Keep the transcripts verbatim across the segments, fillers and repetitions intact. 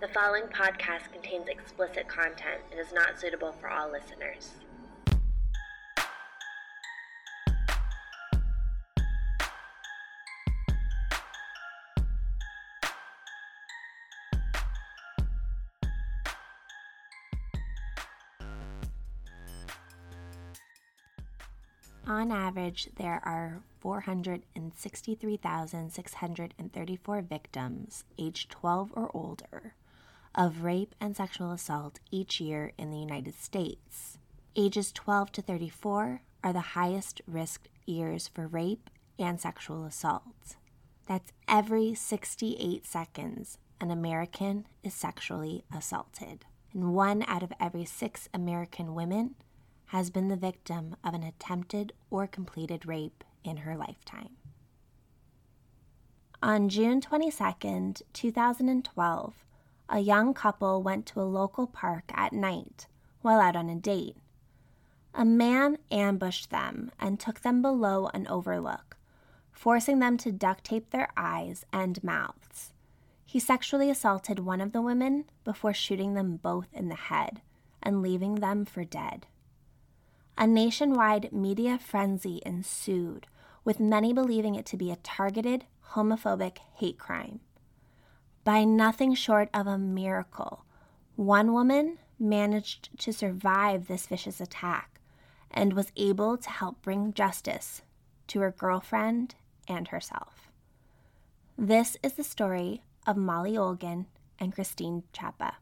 The following podcast contains explicit content and is not suitable for all listeners. On average, there are four hundred sixty-three thousand six hundred thirty-four victims, age twelve or older, of rape and sexual assault each year in the United States. Ages twelve to thirty-four are the highest risk years for rape and sexual assault. That's every sixty-eight seconds an American is sexually assaulted. And one out of every six American women has been the victim of an attempted or completed rape in her lifetime. On June twenty-second, two thousand twelve, a young couple went to a local park at night while out on a date. A man ambushed them and took them below an overlook, forcing them to duct tape their eyes and mouths. He sexually assaulted one of the women before shooting them both in the head and leaving them for dead. A nationwide media frenzy ensued, with many believing it to be a targeted, homophobic hate crime. By nothing short of a miracle, one woman managed to survive this vicious attack and was able to help bring justice to her girlfriend and herself. This is the story of Molly Olgin and Christine Chapa.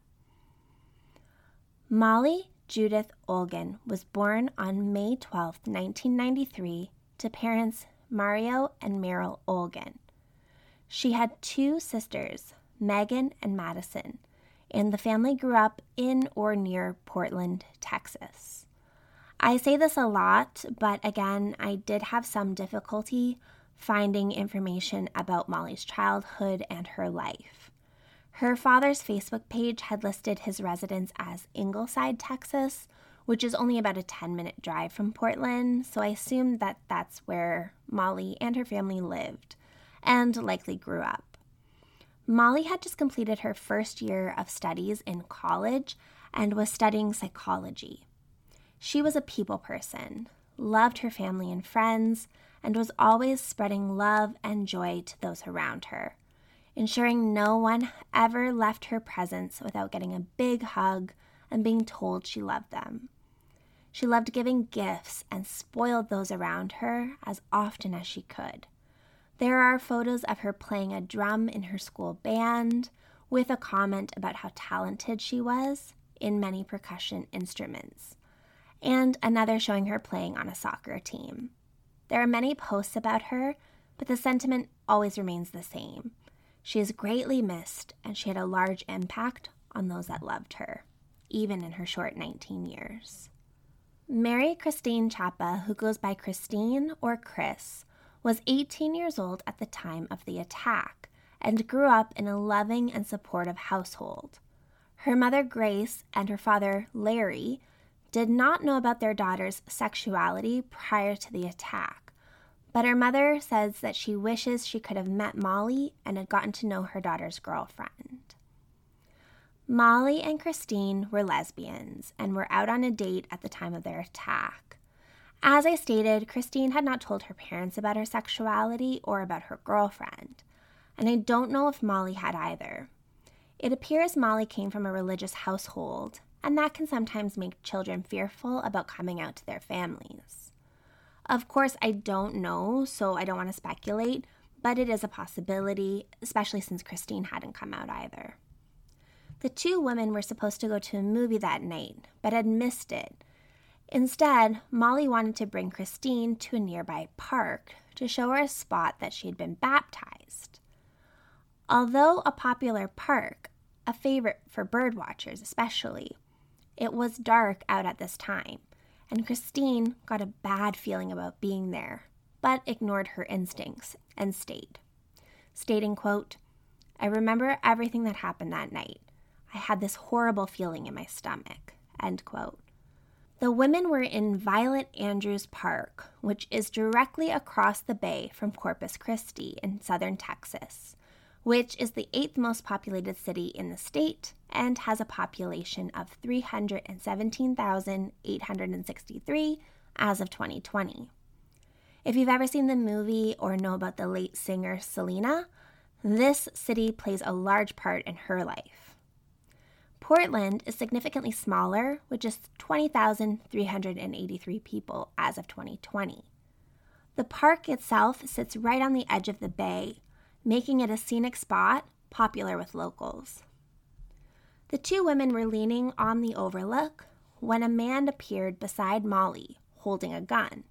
Molly Judith Olgin was born on May twelfth, nineteen ninety-three, to parents Mario and Meryl Olgin. She had two sisters, Megan and Madison, and the family grew up in or near Portland, Texas. I say this a lot, but again, I did have some difficulty finding information about Molly's childhood and her life. Her father's Facebook page had listed his residence as Ingleside, Texas, which is only about a ten-minute drive from Portland, so I assumed that that's where Molly and her family lived and likely grew up. Molly had just completed her first year of studies in college and was studying psychology. She was a people person, loved her family and friends, and was always spreading love and joy to those around her, ensuring no one ever left her presence without getting a big hug and being told she loved them. She loved giving gifts and spoiled those around her as often as she could. There are photos of her playing a drum in her school band, with a comment about how talented she was in many percussion instruments, and another showing her playing on a soccer team. There are many posts about her, but the sentiment always remains the same. She is greatly missed, and she had a large impact on those that loved her, even in her short nineteen years. Mary Christine Chapa, who goes by Christine or Chris, was eighteen years old at the time of the attack and grew up in a loving and supportive household. Her mother, Grace, and her father, Larry, did not know about their daughter's sexuality prior to the attack. But her mother says that she wishes she could have met Molly and had gotten to know her daughter's girlfriend. Molly and Christine were lesbians and were out on a date at the time of their attack. As I stated, Christine had not told her parents about her sexuality or about her girlfriend, and I don't know if Molly had either. It appears Molly came from a religious household, and that can sometimes make children fearful about coming out to their families. Of course, I don't know, so I don't want to speculate, but it is a possibility, especially since Christine hadn't come out either. The two women were supposed to go to a movie that night, but had missed it. Instead, Molly wanted to bring Christine to a nearby park to show her a spot that she had been baptized. Although a popular park, a favorite for birdwatchers especially, it was dark out at this time, and Christine got a bad feeling about being there, but ignored her instincts and stayed, stating, quote, "I remember everything that happened that night. I had this horrible feeling in my stomach," end quote. The women were in Violet Andrews Park, which is directly across the bay from Corpus Christi in southern Texas, which is the eighth most populated city in the state and has a population of three hundred seventeen thousand eight hundred sixty-three as of twenty twenty. If you've ever seen the movie or know about the late singer Selena, this city plays a large part in her life. Portland is significantly smaller, with just twenty thousand three hundred eighty-three people as of twenty twenty. The park itself sits right on the edge of the bay, making it a scenic spot popular with locals. The two women were leaning on the overlook when a man appeared beside Molly, holding a gun.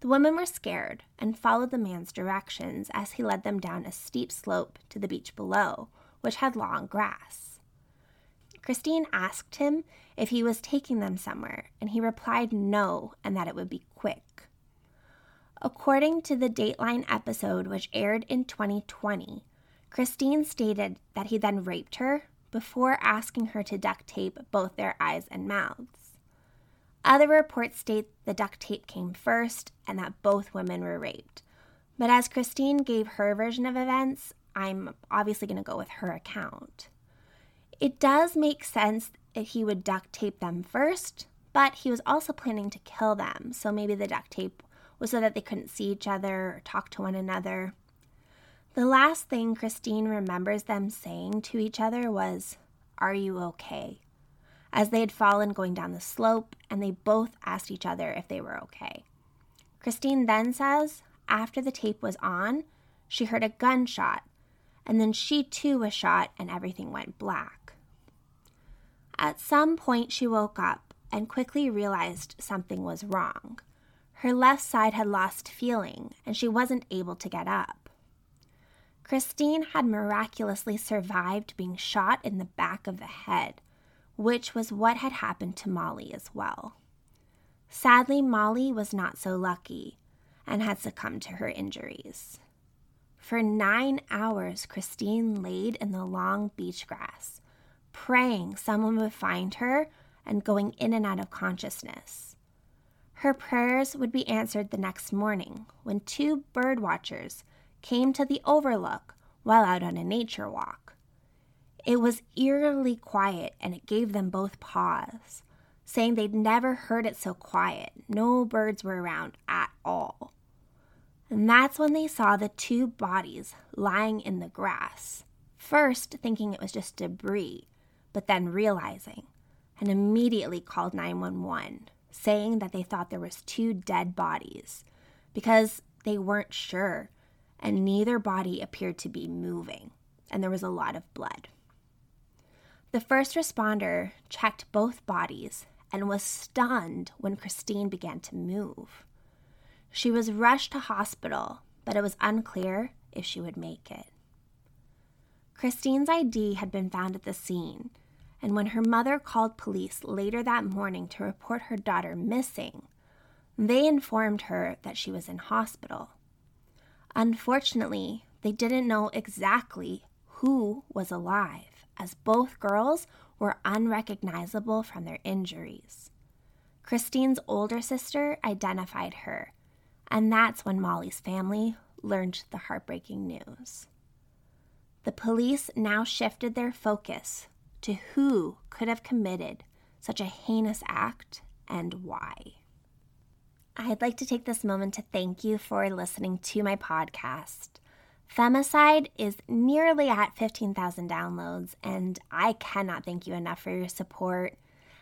The women were scared and followed the man's directions as he led them down a steep slope to the beach below, which had long grass. Christine asked him if he was taking them somewhere, and he replied no and that it would be quick. According to the Dateline episode, which aired in twenty twenty, Christine stated that he then raped her before asking her to duct tape both their eyes and mouths. Other reports state the duct tape came first and that both women were raped. But as Christine gave her version of events, I'm obviously going to go with her account. It does make sense that he would duct tape them first, but he was also planning to kill them, so maybe the duct tape was so that they couldn't see each other or talk to one another. The last thing Christine remembers them saying to each other was, "Are you okay?" as they had fallen going down the slope, and they both asked each other if they were okay. Christine then says, after the tape was on, she heard a gunshot, and then she too was shot and everything went black. At some point she woke up and quickly realized something was wrong. Her left side had lost feeling, and she wasn't able to get up. Christine had miraculously survived being shot in the back of the head, which was what had happened to Molly as well. Sadly, Molly was not so lucky and had succumbed to her injuries. For nine hours, Christine laid in the long beach grass, praying someone would find her and going in and out of consciousness. Her prayers would be answered the next morning when two bird watchers came to the overlook while out on a nature walk. It was eerily quiet, and it gave them both pause, saying they'd never heard it so quiet. No birds were around at all. And that's when they saw the two bodies lying in the grass, first thinking it was just debris, but then realizing, and immediately called nine one one, saying that they thought there was two dead bodies because they weren't sure, and neither body appeared to be moving, and there was a lot of blood. The first responder checked both bodies and was stunned when Christine began to move. She was rushed to hospital, but it was unclear if she would make it. Christine's I D had been found at the scene, and when her mother called police later that morning to report her daughter missing, they informed her that she was in hospital. Unfortunately, they didn't know exactly who was alive, as both girls were unrecognizable from their injuries. Christine's older sister identified her, and that's when Molly's family learned the heartbreaking news. The police now shifted their focus to who could have committed such a heinous act and why. I'd like to take this moment to thank you for listening to my podcast. Femicide is nearly at fifteen thousand downloads, and I cannot thank you enough for your support.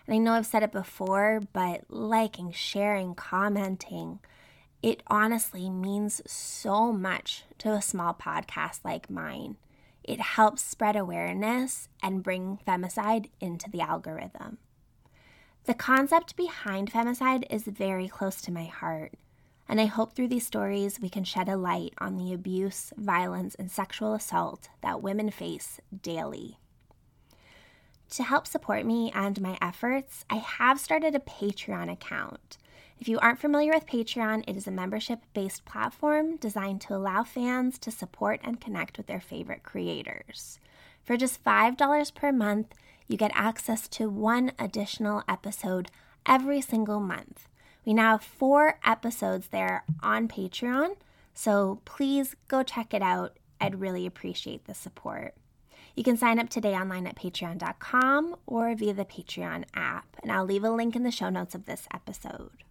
And I know I've said it before, but liking, sharing, commenting, it honestly means so much to a small podcast like mine. It helps spread awareness and bring femicide into the algorithm. The concept behind femicide is very close to my heart, and I hope through these stories we can shed a light on the abuse, violence, and sexual assault that women face daily. To help support me and my efforts, I have started a Patreon account. If you aren't familiar with Patreon, it is a membership-based platform designed to allow fans to support and connect with their favorite creators. For just five dollars per month, you get access to one additional episode every single month. We now have four episodes there on Patreon, so please go check it out. I'd really appreciate the support. You can sign up today online at patreon dot com or via the Patreon app, and I'll leave a link in the show notes of this episode.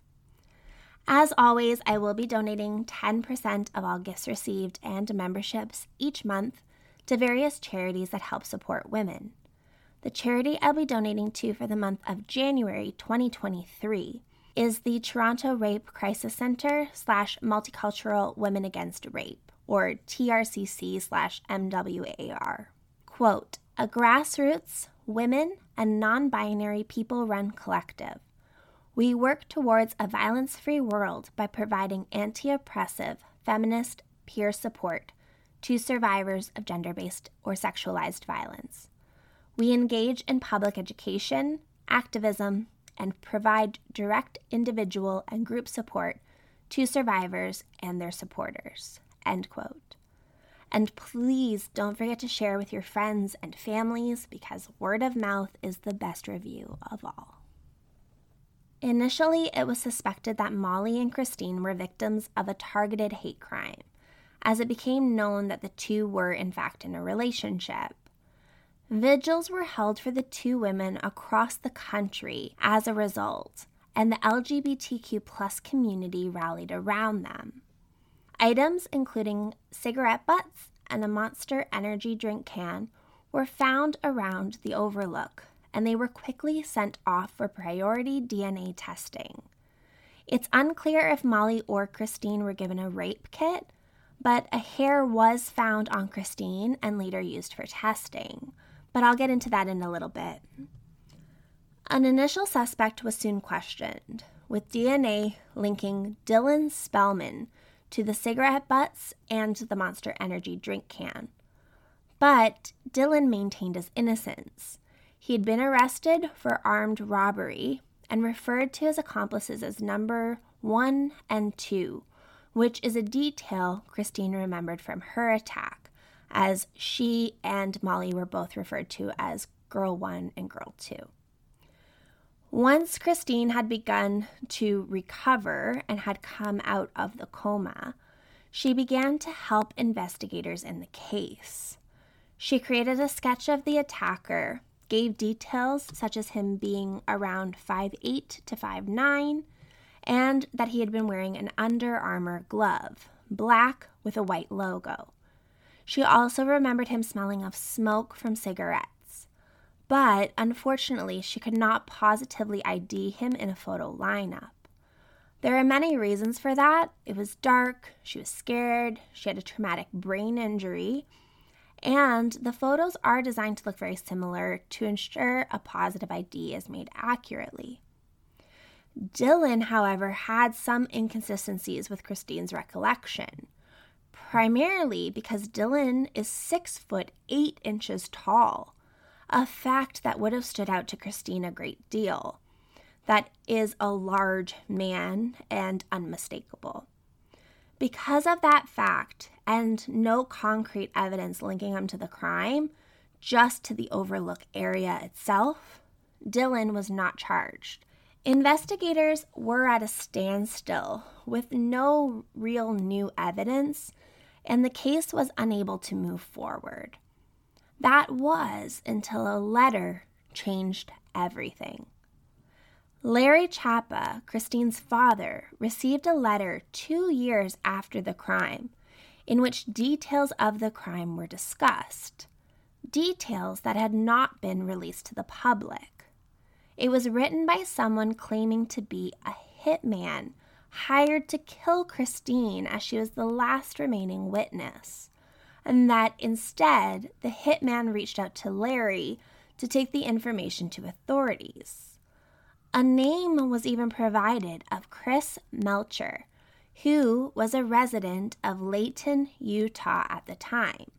As always, I will be donating ten percent of all gifts received and memberships each month to various charities that help support women. The charity I'll be donating to for the month of January twenty twenty-three is the Toronto Rape Crisis Center slash Multicultural Women Against Rape, or T R C C slash M W A R. Quote, a grassroots, women, and non-binary people-run collective. We work towards a violence-free world by providing anti-oppressive, feminist peer support to survivors of gender-based or sexualized violence. We engage in public education, activism, and provide direct individual and group support to survivors and their supporters. End quote. And please don't forget to share with your friends and families, because word of mouth is the best review of all. Initially, it was suspected that Molly and Christine were victims of a targeted hate crime, as it became known that the two were in fact in a relationship. Vigils were held for the two women across the country as a result, and the L G B T Q plus community rallied around them. Items including cigarette butts and a Monster energy drink can were found around the overlook, and they were quickly sent off for priority D N A testing. It's unclear if Molly or Christine were given a rape kit, but a hair was found on Christine and later used for testing. But I'll get into that in a little bit. An initial suspect was soon questioned, with D N A linking Dylan Spellman to the cigarette butts and the Monster energy drink can. But Dylan maintained his innocence. He had been arrested for armed robbery and referred to his accomplices as number one and two, which is a detail Christine remembered from her attack, as she and Molly were both referred to as girl one and girl two. Once Christine had begun to recover and had come out of the coma, she began to help investigators in the case. She created a sketch of the attacker, gave details such as him being around five eight to five nine, and that he had been wearing an Under Armour glove, black with a white logo. She also remembered him smelling of smoke from cigarettes. But, unfortunately, she could not positively I D him in a photo lineup. There are many reasons for that. It was dark, she was scared, she had a traumatic brain injury, and the photos are designed to look very similar to ensure a positive I D is made accurately. Dylan, however, had some inconsistencies with Christine's recollection, primarily because Dylan is six foot eight inches tall, a fact that would have stood out to Christine a great deal. That is a large man and unmistakable. Because of that fact, and no concrete evidence linking him to the crime, just to the overlook area itself, Dylan was not charged. Investigators were at a standstill with no real new evidence, and the case was unable to move forward. That was until a letter changed everything. Larry Chapa, Christine's father, received a letter two years after the crime in which details of the crime were discussed, details that had not been released to the public. It was written by someone claiming to be a hitman hired to kill Christine as she was the last remaining witness, and that instead, the hitman reached out to Larry to take the information to authorities. A name was even provided of Chris Melcher, who was a resident of Layton, Utah at the time,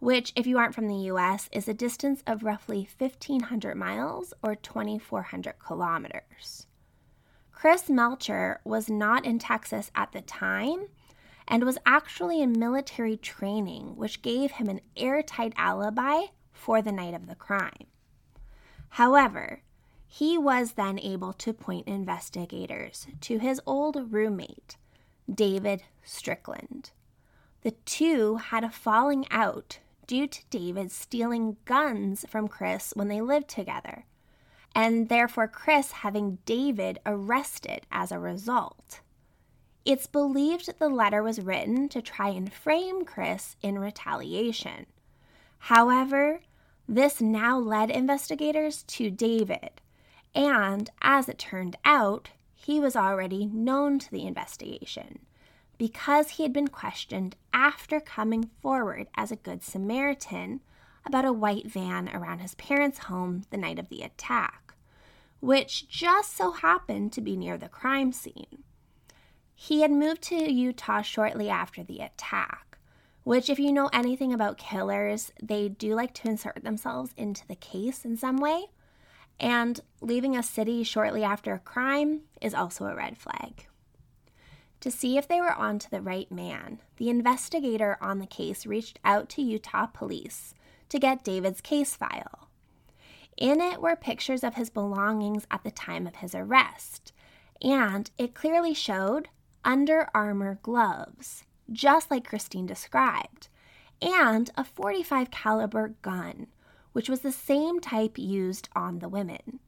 which, if you aren't from the U S, is a distance of roughly fifteen hundred miles or twenty-four hundred kilometers. Chris Melcher was not in Texas at the time, and was actually in military training, which gave him an airtight alibi for the night of the crime. However, he was then able to point investigators to his old roommate, David Strickland. The two had a falling out due to David stealing guns from Chris when they lived together, and therefore Chris having David arrested as a result. It's believed that the letter was written to try and frame Chris in retaliation. However, this now led investigators to David, and as it turned out, he was already known to the investigation because he had been questioned after coming forward as a Good Samaritan about a white van around his parents' home the night of the attack, which just so happened to be near the crime scene. He had moved to Utah shortly after the attack, which, if you know anything about killers, they do like to insert themselves into the case in some way, and leaving a city shortly after a crime is also a red flag. To see if they were onto the right man, the investigator on the case reached out to Utah police to get David's case file. In it were pictures of his belongings at the time of his arrest, and it clearly showed Under Armour gloves, just like Christine described, and a forty-five caliber gun, which was the same type used on the women.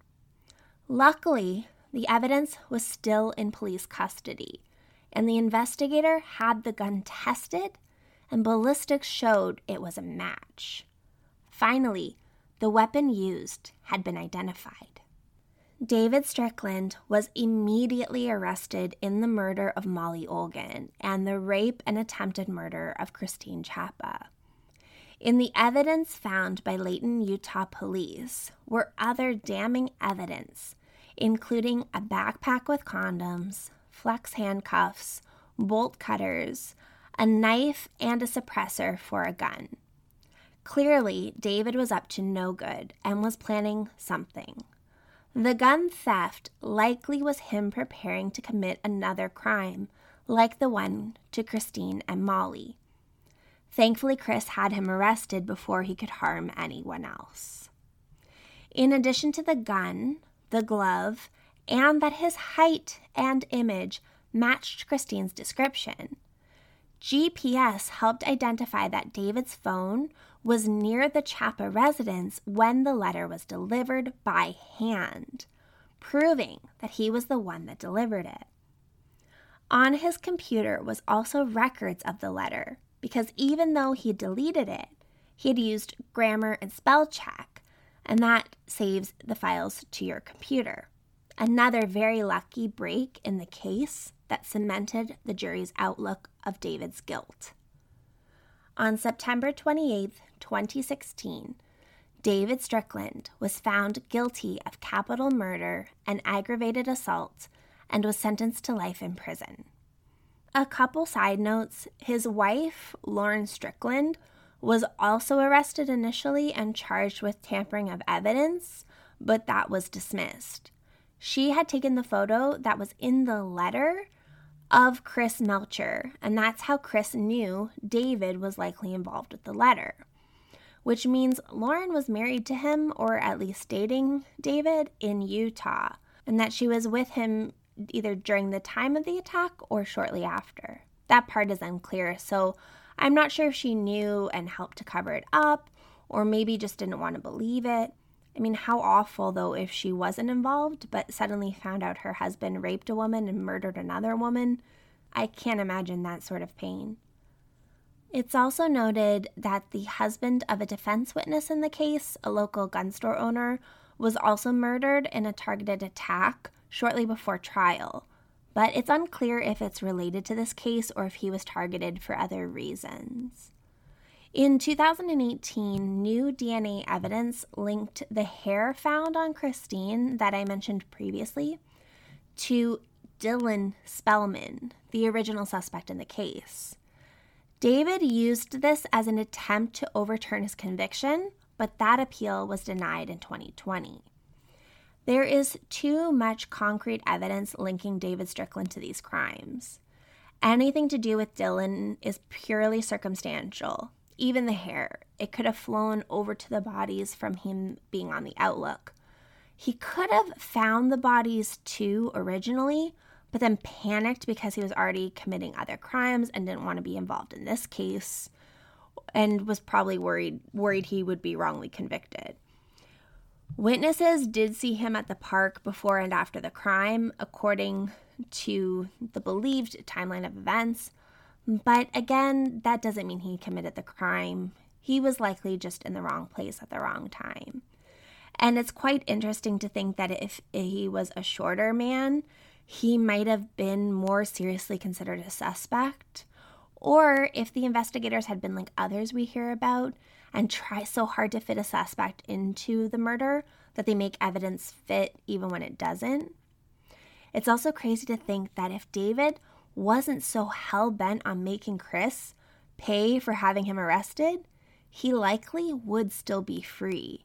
Luckily, the evidence was still in police custody, and the investigator had the gun tested, and ballistics showed it was a match. Finally, the weapon used had been identified. David Strickland was immediately arrested in the murder of Molly Olgin and the rape and attempted murder of Christine Chapa. In the evidence found by Layton, Utah police were other damning evidence, including a backpack with condoms, flex handcuffs, bolt cutters, a knife, and a suppressor for a gun. Clearly, David was up to no good and was planning something. The gun theft likely was him preparing to commit another crime, like the one to Christine and Molly. Thankfully, Chris had him arrested before he could harm anyone else. In addition to the gun, the glove, and that his height and image matched Christine's description, G P S helped identify that David's phone was near the Chapa residence when the letter was delivered by hand, proving that he was the one that delivered it. On his computer was also records of the letter, because even though he deleted it, he had used grammar and spell check, and that saves the files to your computer. Another very lucky break in the case that cemented the jury's outlook of David's guilt. On September twenty-eighth, twenty sixteen, David Strickland was found guilty of capital murder and aggravated assault and was sentenced to life in prison. A couple side notes, his wife, Lauren Strickland, was also arrested initially and charged with tampering of evidence, but that was dismissed. She had taken the photo that was in the letter of Chris Melcher, and that's how Chris knew David was likely involved with the letter, which means Lauren was married to him, or at least dating David, in Utah, and that she was with him either during the time of the attack or shortly after. That part is unclear, so I'm not sure if she knew and helped to cover it up, or maybe just didn't want to believe it. I mean, how awful, though, if she wasn't involved, but suddenly found out her husband raped a woman and murdered another woman. I can't imagine that sort of pain. It's also noted that the husband of a defense witness in the case, a local gun store owner, was also murdered in a targeted attack shortly before trial, but it's unclear if it's related to this case or if he was targeted for other reasons. In two thousand eighteen, new D N A evidence linked the hair found on Christine that I mentioned previously to Dylan Spellman, the original suspect in the case. David used this as an attempt to overturn his conviction, but that appeal was denied in twenty twenty. There is too much concrete evidence linking David Strickland to these crimes. Anything to do with Dylan is purely circumstantial. Even the hair, it could have flown over to the bodies from him being on the outlook. He could have found the bodies too originally, but then panicked because he was already committing other crimes and didn't want to be involved in this case, and was probably worried worried he would be wrongly convicted. Witnesses did see him at the park before and after the crime, according to the believed timeline of events. But again, that doesn't mean he committed the crime. He was likely just in the wrong place at the wrong time. And it's quite interesting to think that if he was a shorter man, he might have been more seriously considered a suspect. Or if the investigators had been like others we hear about and try so hard to fit a suspect into the murder that they make evidence fit even when it doesn't. It's also crazy to think that if David wasn't so hell-bent on making Chris pay for having him arrested, he likely would still be free.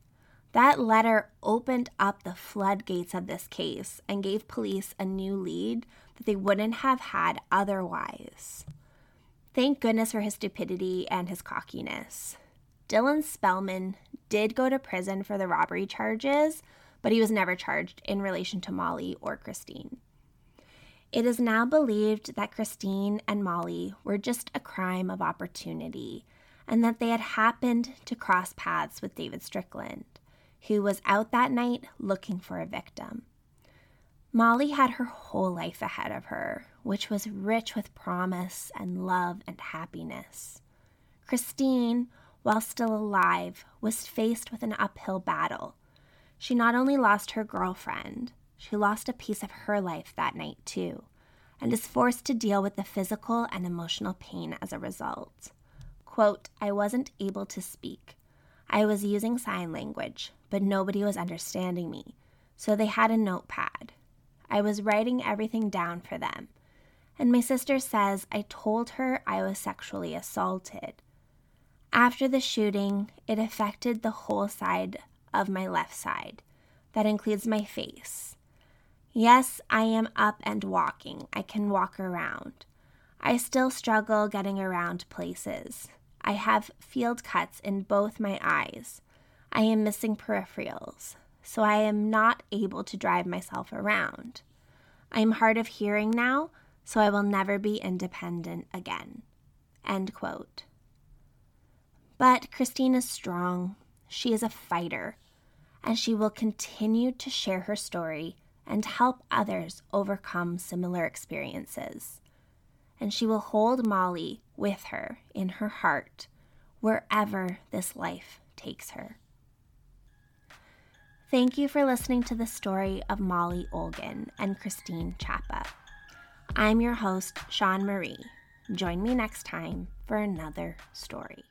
That letter opened up the floodgates of this case and gave police a new lead that they wouldn't have had otherwise. Thank goodness for his stupidity and his cockiness. Dylan Spellman did go to prison for the robbery charges, but he was never charged in relation to Molly or Christine. It is now believed that Christine and Molly were just a crime of opportunity and that they had happened to cross paths with David Strickland, who was out that night looking for a victim. Molly had her whole life ahead of her, which was rich with promise and love and happiness. Christine, while still alive, was faced with an uphill battle. She not only lost her girlfriend, she lost a piece of her life that night too, and is forced to deal with the physical and emotional pain as a result. Quote, "I wasn't able to speak. I was using sign language, but nobody was understanding me, so they had a notepad. I was writing everything down for them. And my sister says I told her I was sexually assaulted. After the shooting, it affected the whole side of my left side. That includes my face. Yes, I am up and walking. I can walk around. I still struggle getting around places. I have field cuts in both my eyes. I am missing peripherals, so I am not able to drive myself around. I am hard of hearing now, so I will never be independent again." End quote. But Christine is strong, she is a fighter, and she will continue to share her story and help others overcome similar experiences. And she will hold Molly with her in her heart, wherever this life takes her. Thank you for listening to the story of Molly Olgin and Christine Chapa. I'm your host, Sean Marie. Join me next time for another story.